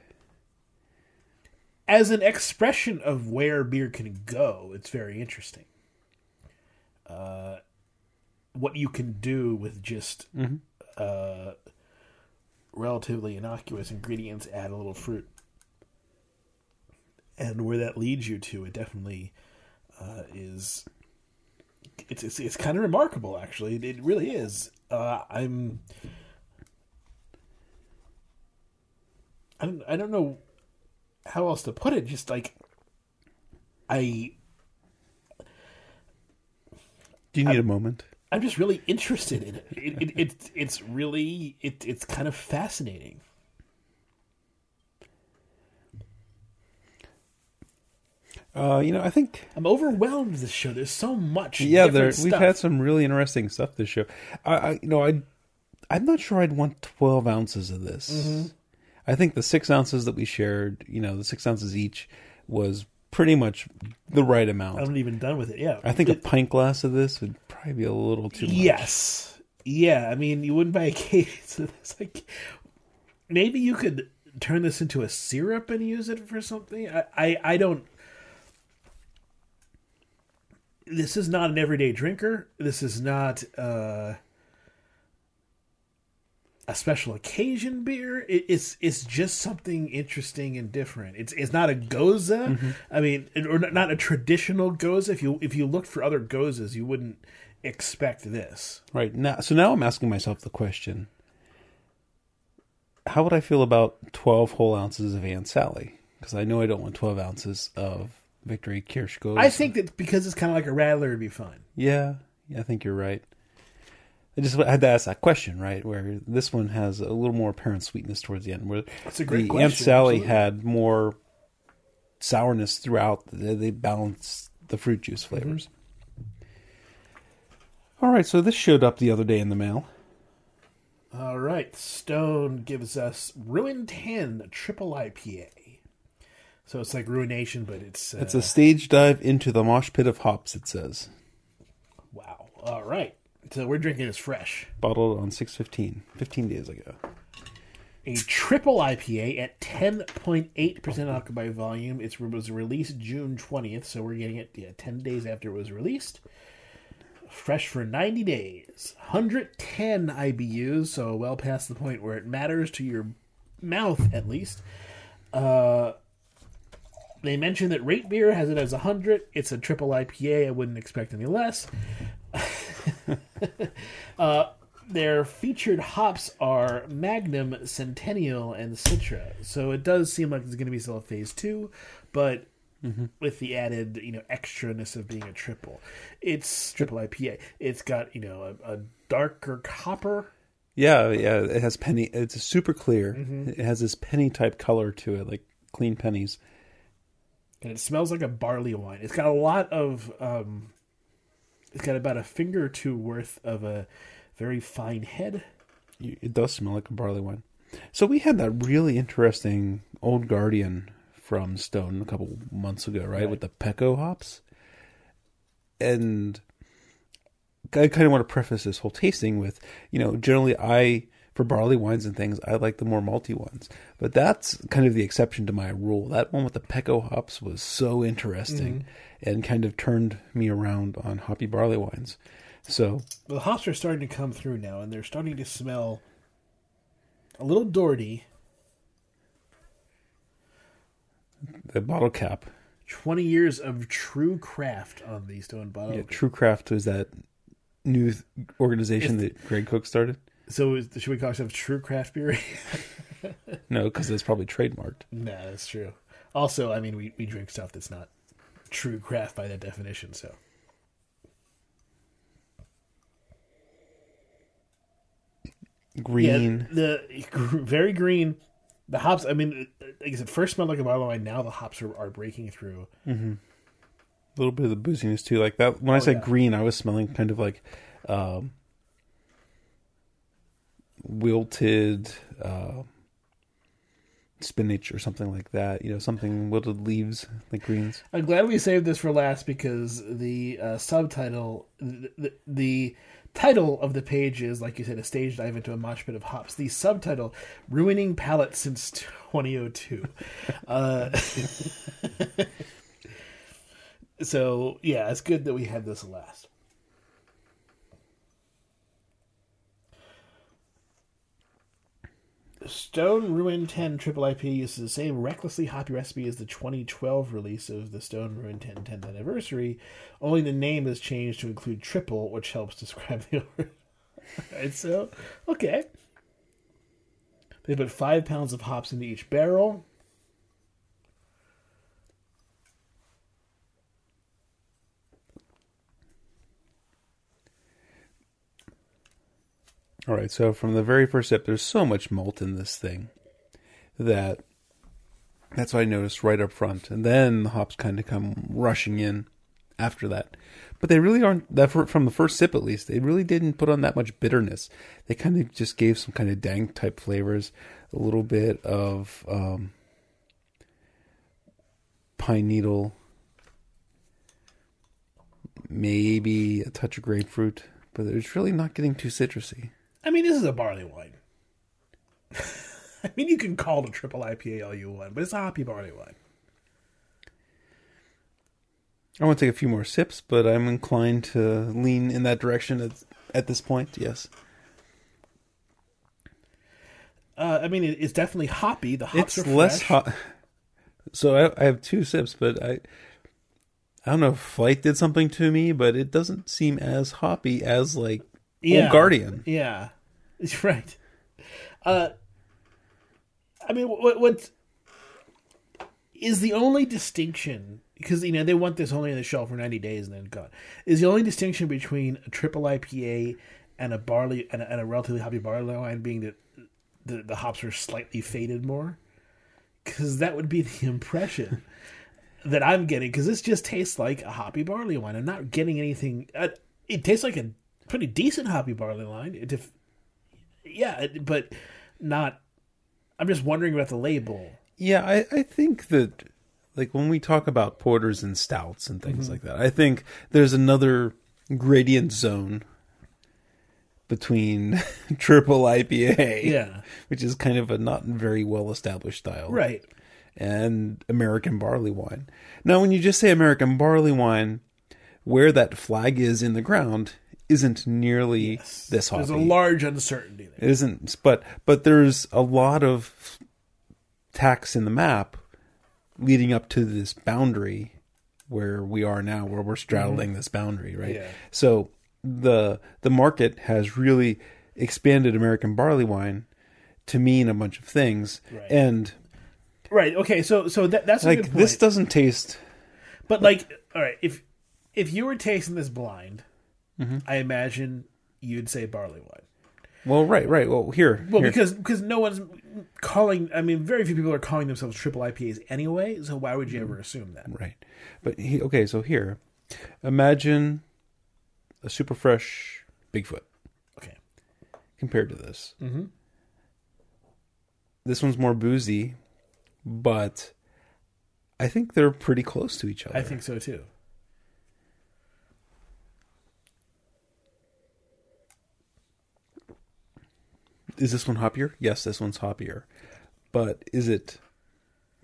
As an expression of where beer can go, it's very interesting. What you can do with just relatively innocuous ingredients, add a little fruit, and where that leads you to, it definitely is. It's kind of remarkable, actually. It really is. I don't know how else to put it. Just like I. Do you need a moment? I'm just really interested in it. It's kind of fascinating. I think I'm overwhelmed this show. There's so much. Yeah, we've had some really interesting stuff this show. I'm not sure I'd want 12 ounces of this. Mm-hmm. I think the 6 ounces that we shared, the 6 ounces each, was pretty much the right amount. I'm not even done with it. Yeah, I think a pint glass of this would probably be a little too much. Yes. Yeah. I mean, you wouldn't buy a case of this. Like, maybe you could turn this into a syrup and use it for something. I don't. This is not an everyday drinker. This is not a special occasion beer. It's just something interesting and different. It's not a goza. Mm-hmm. I mean, or not a traditional goza. If you looked for other gozas, you wouldn't expect this. Right. Now I'm asking myself the question: how would I feel about 12 whole ounces of Aunt Sally? Because I know I don't want 12 ounces of Victory Kirsch Gose. I think that because it's kind of like a rattler, it'd be fine. Yeah, I think you're right. I just had to ask that question, right? Where this one has a little more apparent sweetness towards the end. Where that's a great question. Aunt Sally absolutely. Had more sourness throughout. They balanced the fruit juice flavors. Mm-hmm. All right, so this showed up the other day in the mail. All right, Stone gives us Ruin 10 Triple IPA. So it's like Ruination, but it's a stage dive into the mosh pit of hops, it says. Wow. All right. So we're drinking this fresh. Bottled on 6/15, 15 days ago. A triple IPA at 10.8% alcohol by volume. It was released June 20th, so we're getting it 10 days after it was released. Fresh for 90 days. 110 IBUs, so well past the point where it matters to your mouth, at least. They mentioned that Rate Beer has it as 100. It's a triple IPA. I wouldn't expect any less. Their featured hops are Magnum, Centennial, and Citra. So it does seem like it's going to be still a phase two, but with the added, extraness of being a triple. It's triple IPA. It's got, a darker copper. Yeah. It has penny. It's super clear. Mm-hmm. It has this penny type color to it, like clean pennies. And it smells like a barley wine. It's got a lot of, it's got about a finger or two worth of a very fine head. It does smell like a barley wine. So we had that really interesting Old Guardian from Stone a couple months ago, right? With the Pecco hops. And I kind of want to preface this whole tasting with, generally for barley wines and things, I like the more malty ones. But that's kind of the exception to my rule. That one with the Pecco hops was so interesting and kind of turned me around on hoppy barley wines. So the hops are starting to come through now, and they're starting to smell a little Doherty. The bottle cap. 20 years of true craft on the Stone bottle. Yeah, True Craft was that new organization that Greg Cook started. So should we call ourselves True Craft Beer? No, because it's probably trademarked. No, that's true. Also, we drink stuff that's not true craft by that definition, so. Green. Yeah, very green. The hops, like I said, first smelled like a bottle of wine. Now the hops are breaking through. Mm-hmm. A little bit of the booziness, too. Like that. When I said green, I was smelling kind of like... wilted spinach or something like that, something wilted leaves, like greens. I'm glad we saved this for last because the subtitle, the title of the page is, like you said, a stage dive into a mosh pit of hops. The subtitle, Ruining Palate Since 2002. So, yeah, it's good that we had this last. Stone Ruin 10 Triple IP uses the same recklessly hoppy recipe as the 2012 release of the Stone Ruin 10 10th anniversary, only the name is changed to include triple, which helps describe the order. Alright, so, okay. They put 5 pounds of hops into each barrel. All right, so from the very first sip, there's so much malt in this thing that's what I noticed right up front. And then the hops kind of come rushing in after that. But they really aren't, from the first sip at least, they really didn't put on that much bitterness. They kind of just gave some kind of dank type flavors, a little bit of pine needle, maybe a touch of grapefruit, but it's really not getting too citrusy. This is a barley wine. You can call it a triple IPA all you want, but it's a hoppy barley wine. I want to take a few more sips, but I'm inclined to lean in that direction at this point, yes. It's definitely hoppy. The hops are fresh. It's less hot. So I have two sips, but I don't know if Flight did something to me, but it doesn't seem as hoppy as, like, Old Guardian. Yeah, it's right. What is the only distinction? Because they want this only on the shelf for 90 days and then gone. Is the only distinction between a triple IPA and a barley and a relatively hoppy barley wine being that the hops are slightly faded more, because that would be the impression that I'm getting. Because this just tastes like a hoppy barley wine. I'm not getting anything. It tastes like a pretty decent hoppy barley wine. But not. I'm just wondering about the label. Yeah, I think that, like, when we talk about porters and stouts and things like that, I think there's another gradient zone between triple IPA, which is kind of a not very well-established style, right, and American barley wine. Now, when you just say American barley wine, where that flag is in the ground isn't nearly this hoppy. There's a large uncertainty there. It isn't, but there's a lot of tacks in the map leading up to this boundary where we are now, where we're straddling this boundary, right? Yeah. So the market has really expanded American barley wine to mean a bunch of things, That's a good point. This doesn't taste. But all right, if you were tasting this blind, I imagine you'd say barley wine. Well, right. Well, here. because no one's calling. I mean, very few people are calling themselves triple IPAs anyway. So why would you ever assume that? Right. But so here, imagine a super fresh Bigfoot. Okay. Compared to this, this one's more boozy, but I think they're pretty close to each other. I think so too. Is this one hoppier? Yes, this one's hoppier. But is it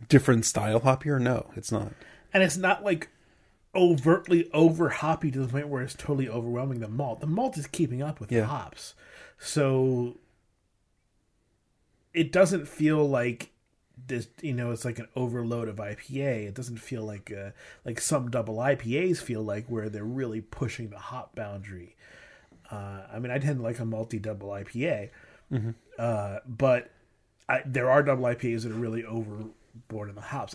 different style hoppier? No, it's not. And it's not like overtly over hoppy to the point where it's totally overwhelming the malt. The malt is keeping up with the hops. So it doesn't feel like this, it's like an overload of IPA. It doesn't feel like some double IPAs feel like, where they're really pushing the hop boundary. I mean, I tend to like a multi double IPA. But there are double IPAs that are really overboard in the hops.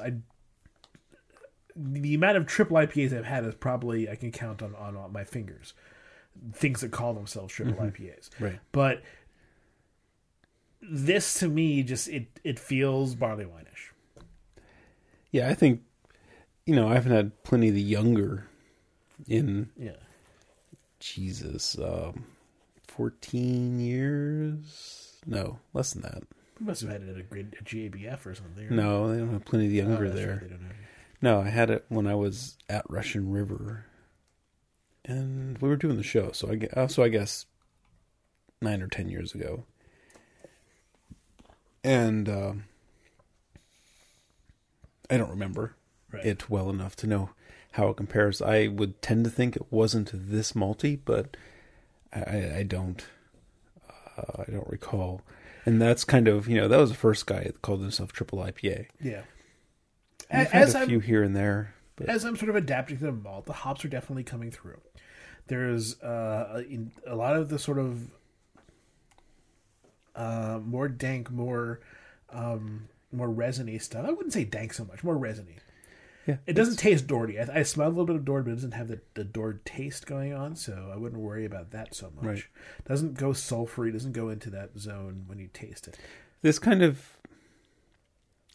The amount of triple IPAs I've had is probably, I can count on my fingers, things that call themselves triple IPAs. Right. But this, to me, just it feels barley wine-ish. Yeah, I think, I've had plenty of the younger in, Jesus, 14 years? No, less than that. We must have had it at a GABF or something. Right? No, they don't have plenty of the younger there. Right, they don't have it. No, I had it when I was at Russian River. And we were doing the show, so I guess 9 or 10 years ago. And I don't remember it well enough to know how it compares. I would tend to think it wasn't this malty, but I don't recall. And that's kind of, that was the first guy that called himself triple IPA. Yeah. I've had a few here and there. But as I'm sort of adapting to the malt, the hops are definitely coming through. There's a lot of the sort of more dank, more resiny stuff. I wouldn't say dank so much, more resiny. Yeah, it doesn't taste dorty. I smell a little bit of Dord, but it doesn't have the Dord taste going on, so I wouldn't worry about that so much. Right. It doesn't go sulfury, doesn't go into that zone when you taste it. This kind of...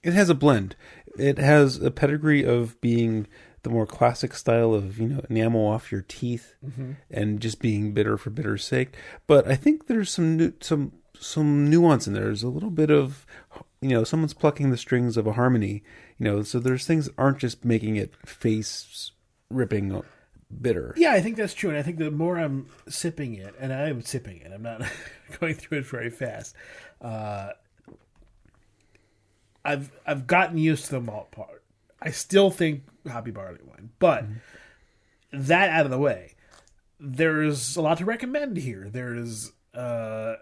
It has a blend. It has a pedigree of being the more classic style of, enamel off your teeth and just being bitter for bitter's sake. But I think there's some nuance in there. There's a little bit of... someone's plucking the strings of a harmony, so there's things that aren't just making it face ripping bitter. Yeah, I think that's true. And I think the more I'm sipping it, and I am sipping it, I'm not going through it very fast. I've gotten used to the malt part. I still think hoppy barley wine, but that out of the way, there's a lot to recommend here. There's, a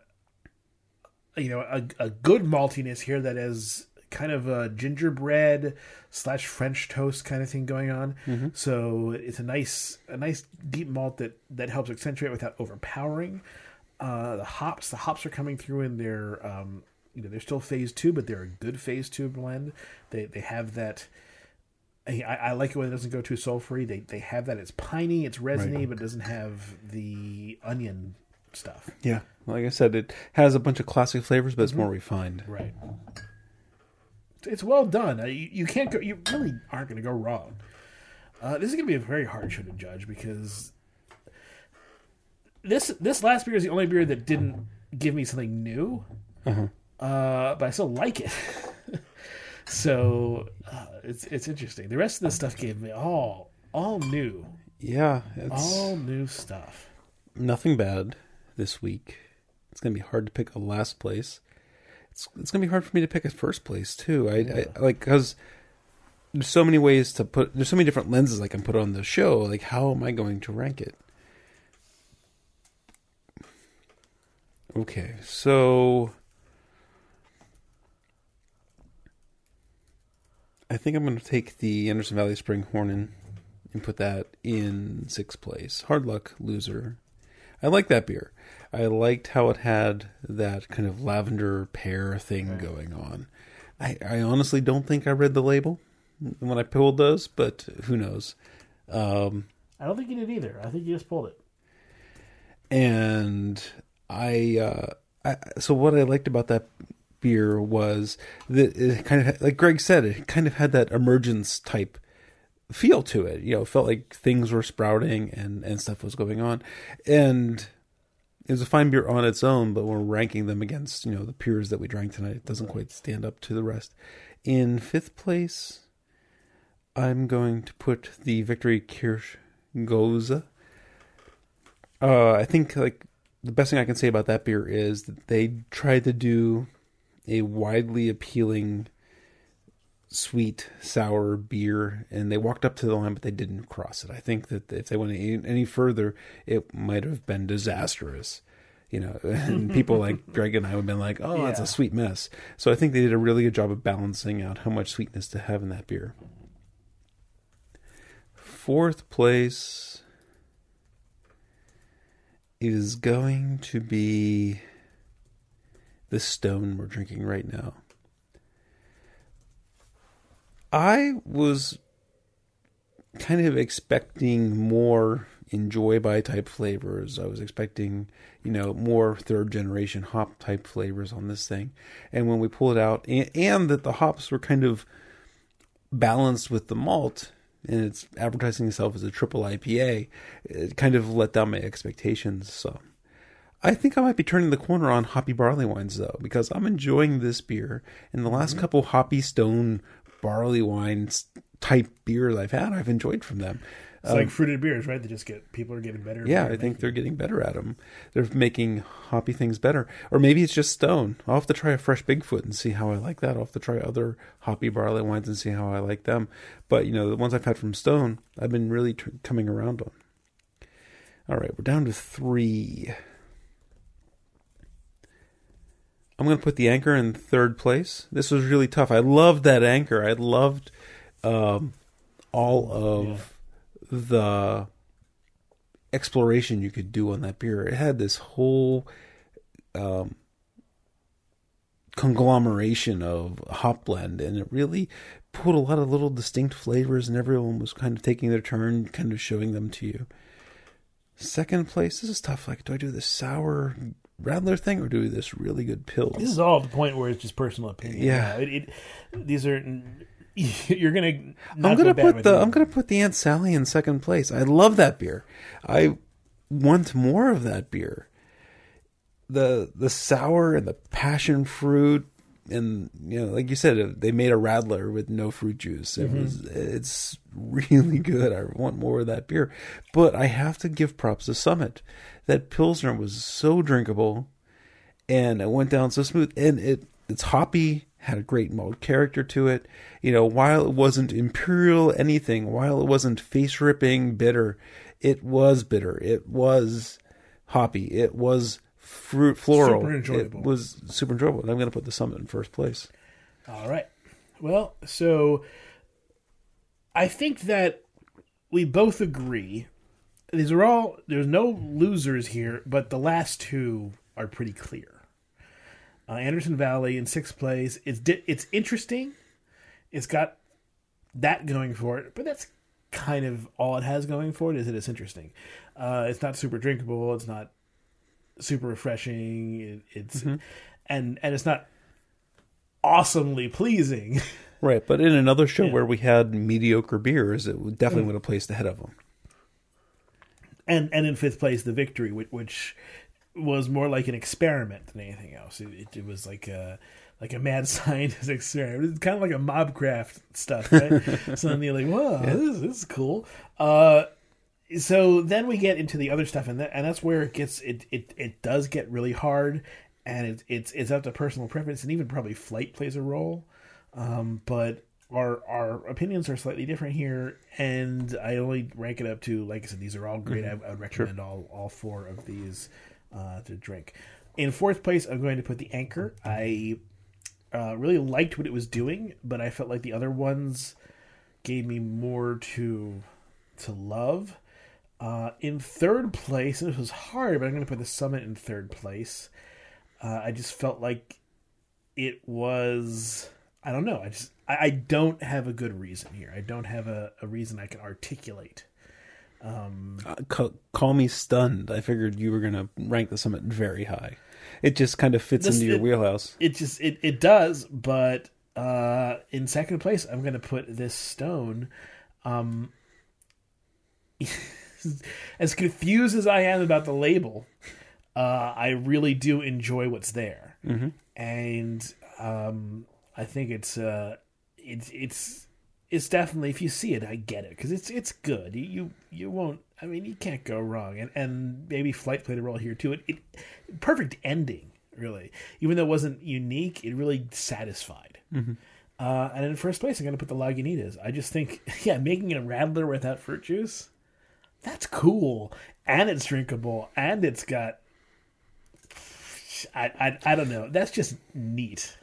good maltiness here that is kind of a gingerbread / French toast kind of thing going on. So it's a nice deep malt that helps accentuate without overpowering the hops are coming through in their they're still phase 2, but they're a good phase 2 blend. They have that. I like it when it doesn't go too sulfury. They have that. It's piney, it's resiny, but it doesn't have the onion stuff. Yeah. Like I said, it has a bunch of classic flavors, but it's more refined. Right. It's well done. You can't go, you really aren't going to go wrong. This is going to be a very hard show to judge because this last beer is the only beer that didn't give me something new, but I still like it. So it's interesting. The rest of this stuff gave me all new. Yeah, it's all new stuff. Nothing bad this week. It's going to be hard to pick a last place. It's going to be hard for me to pick a first place too. I like, because there's so many ways to put. There's so many different lenses I can put on the show. Like, how am I going to rank it? Okay, so I think I'm going to take the Anderson Valley Spring Hornin and put that in sixth place. Hard luck, loser. I like that beer. I liked how it had that kind of lavender pear thing going on. I honestly don't think I read the label when I pulled those, but who knows? I don't think you did either. I think you just pulled it. And so what I liked about that beer was that it kind of had, like Greg said, it kind of had that emergence type feel to it. You know, it felt like things were sprouting and stuff was going on. And it was a fine beer on its own, but we're ranking them against, you know, the peers that we drank tonight. It doesn't quite stand up to the rest. In fifth place, I'm going to put the Victory Kirsch Gose. I think, like, the best thing I can say about that beer is that they tried to do a widely appealing sweet, sour beer, and they walked up to the line, but they didn't cross it. I think that if they went any further, it might have been disastrous. You know, and people like Greg and I would have been like, oh, yeah, that's a sweet mess. So I think they did a really good job of balancing out how much sweetness to have in that beer. Fourth place is going to be the Stone we're drinking right now. I was kind of expecting more enjoy-by type flavors. I was expecting, you know, more third-generation hop type flavors on this thing. And when we pulled it out, and that the hops were kind of balanced with the malt, and it's advertising itself as a triple IPA, it kind of let down my expectations. So I think I might be turning the corner on hoppy barley wines, though, because I'm enjoying this beer. And the last couple hoppy Stone barley wine type beer that I've had, I've enjoyed from them. It's like fruited beers, right? They just get, people are getting better. Yeah, I think they're getting better at them. They're making hoppy things better. Or maybe it's just Stone. I'll have to try a fresh Bigfoot and see how I like that. I'll have to try other hoppy barley wines and see how I like them. But, you know, the ones I've had from Stone, I've been really coming around on. All right, we're down to three. I'm going to put the Anchor in third place. This was really tough. I loved that Anchor. I loved all of the exploration you could do on that beer. It had this whole conglomeration of hop blend, and it really put a lot of little distinct flavors, and everyone was kind of taking their turn, kind of showing them to you. Second place, this is tough. Like, do I do the sour Rattler thing, or do this really good Pils? This is all at the point where it's just personal opinion. Yeah, these are, you're gonna. I'm gonna put the Aunt Sally in second place. I love that beer. I want more of that beer. The sour and the passion fruit, and, you know, like you said, they made a Rattler with no fruit juice. It's really good. I want more of that beer. But I have to give props to Summit. That Pilsner was so drinkable, and it went down so smooth. And it's hoppy, had a great malt character to it. You know, while it wasn't imperial anything, while it wasn't face-ripping bitter, it was bitter. It was hoppy. It was fruit, floral. Super enjoyable. It was super enjoyable. And I'm going to put the Summit in first place. All right. Well, so I think that we both agree. These are all, there's no losers here, but the last two are pretty clear. Anderson Valley in sixth place. It's interesting. It's got that going for it, but that's kind of all it has going for it, is that it's interesting. It's not super drinkable. It's not super refreshing. It's mm-hmm. and it's not awesomely pleasing. Right, but in another show where we had mediocre beers, it definitely would have placed ahead of them. And in fifth place, the Victory, which was more like an experiment than anything else. It was like a mad scientist experiment. It's kind of like a mobcraft stuff, right? So then you're like, whoa, this is cool. So then we get into the other stuff, and that's where it gets it does get really hard, and it's up to personal preference, and even probably flight plays a role. But our opinions are slightly different here, and I only rank it up to, like I said, these are all great. Mm-hmm. I would recommend all four of these to drink. In fourth place, I'm going to put the Anchor. I really liked what it was doing, but I felt like the other ones gave me more to love. In third place, and it was hard, but I'm going to put the Summit in third place. I just felt like it was... I don't know. I don't have a good reason here. I don't have a reason I can articulate. Call me stunned. I figured you were going to rank the Summit very high. It just kind of fits into your wheelhouse. It does, but in second place, I'm going to put this Stone. As confused as I am about the label, I really do enjoy what's there. Mm-hmm. And... I think it's definitely, if you see it, I get it, because it's good. You won't, I mean, you can't go wrong, and maybe flight played a role here too. It perfect ending, really, even though it wasn't unique, it really satisfied. Mm-hmm. And in first place, I'm going to put the Lagunitas. I just think, making it a rattler without fruit juice, that's cool, and it's drinkable, and it's got, I don't know, that's just neat.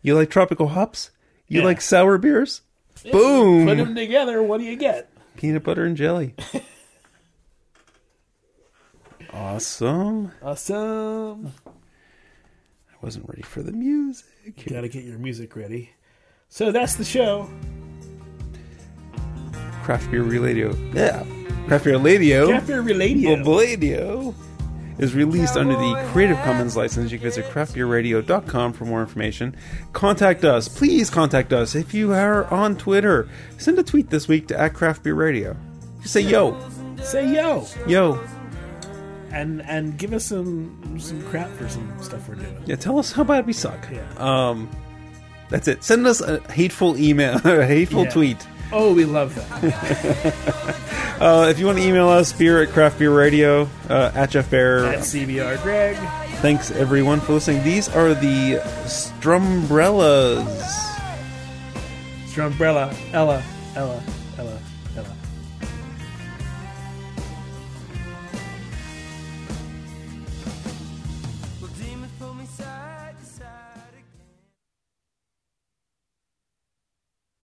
You like tropical hops? You like sour beers? Yeah. Boom! Put them together, what do you get? Peanut butter and jelly. Awesome. I wasn't ready for the music. You gotta get your music ready. So that's the show. Craft Beer Radio. Yeah. Craft Beer Radio. Craft Beer Radio. Is released under the Creative Commons license. You can visit craftbeerradio.com for more information. Contact us. Please contact us. If you are on Twitter, send a tweet this week to @craftbeerradio. Say yo. Say yo. Yo. And give us some crap for some stuff we're doing. Yeah, tell us how bad we suck. Yeah. That's it. Send us a hateful email, a hateful tweet. Oh, we love that. If you want to email us, beer@craftbeerradio, @JeffBear, @CBRGreg. Thanks, everyone, for listening. These are the Strumbrellas. Strumbrella. Ella.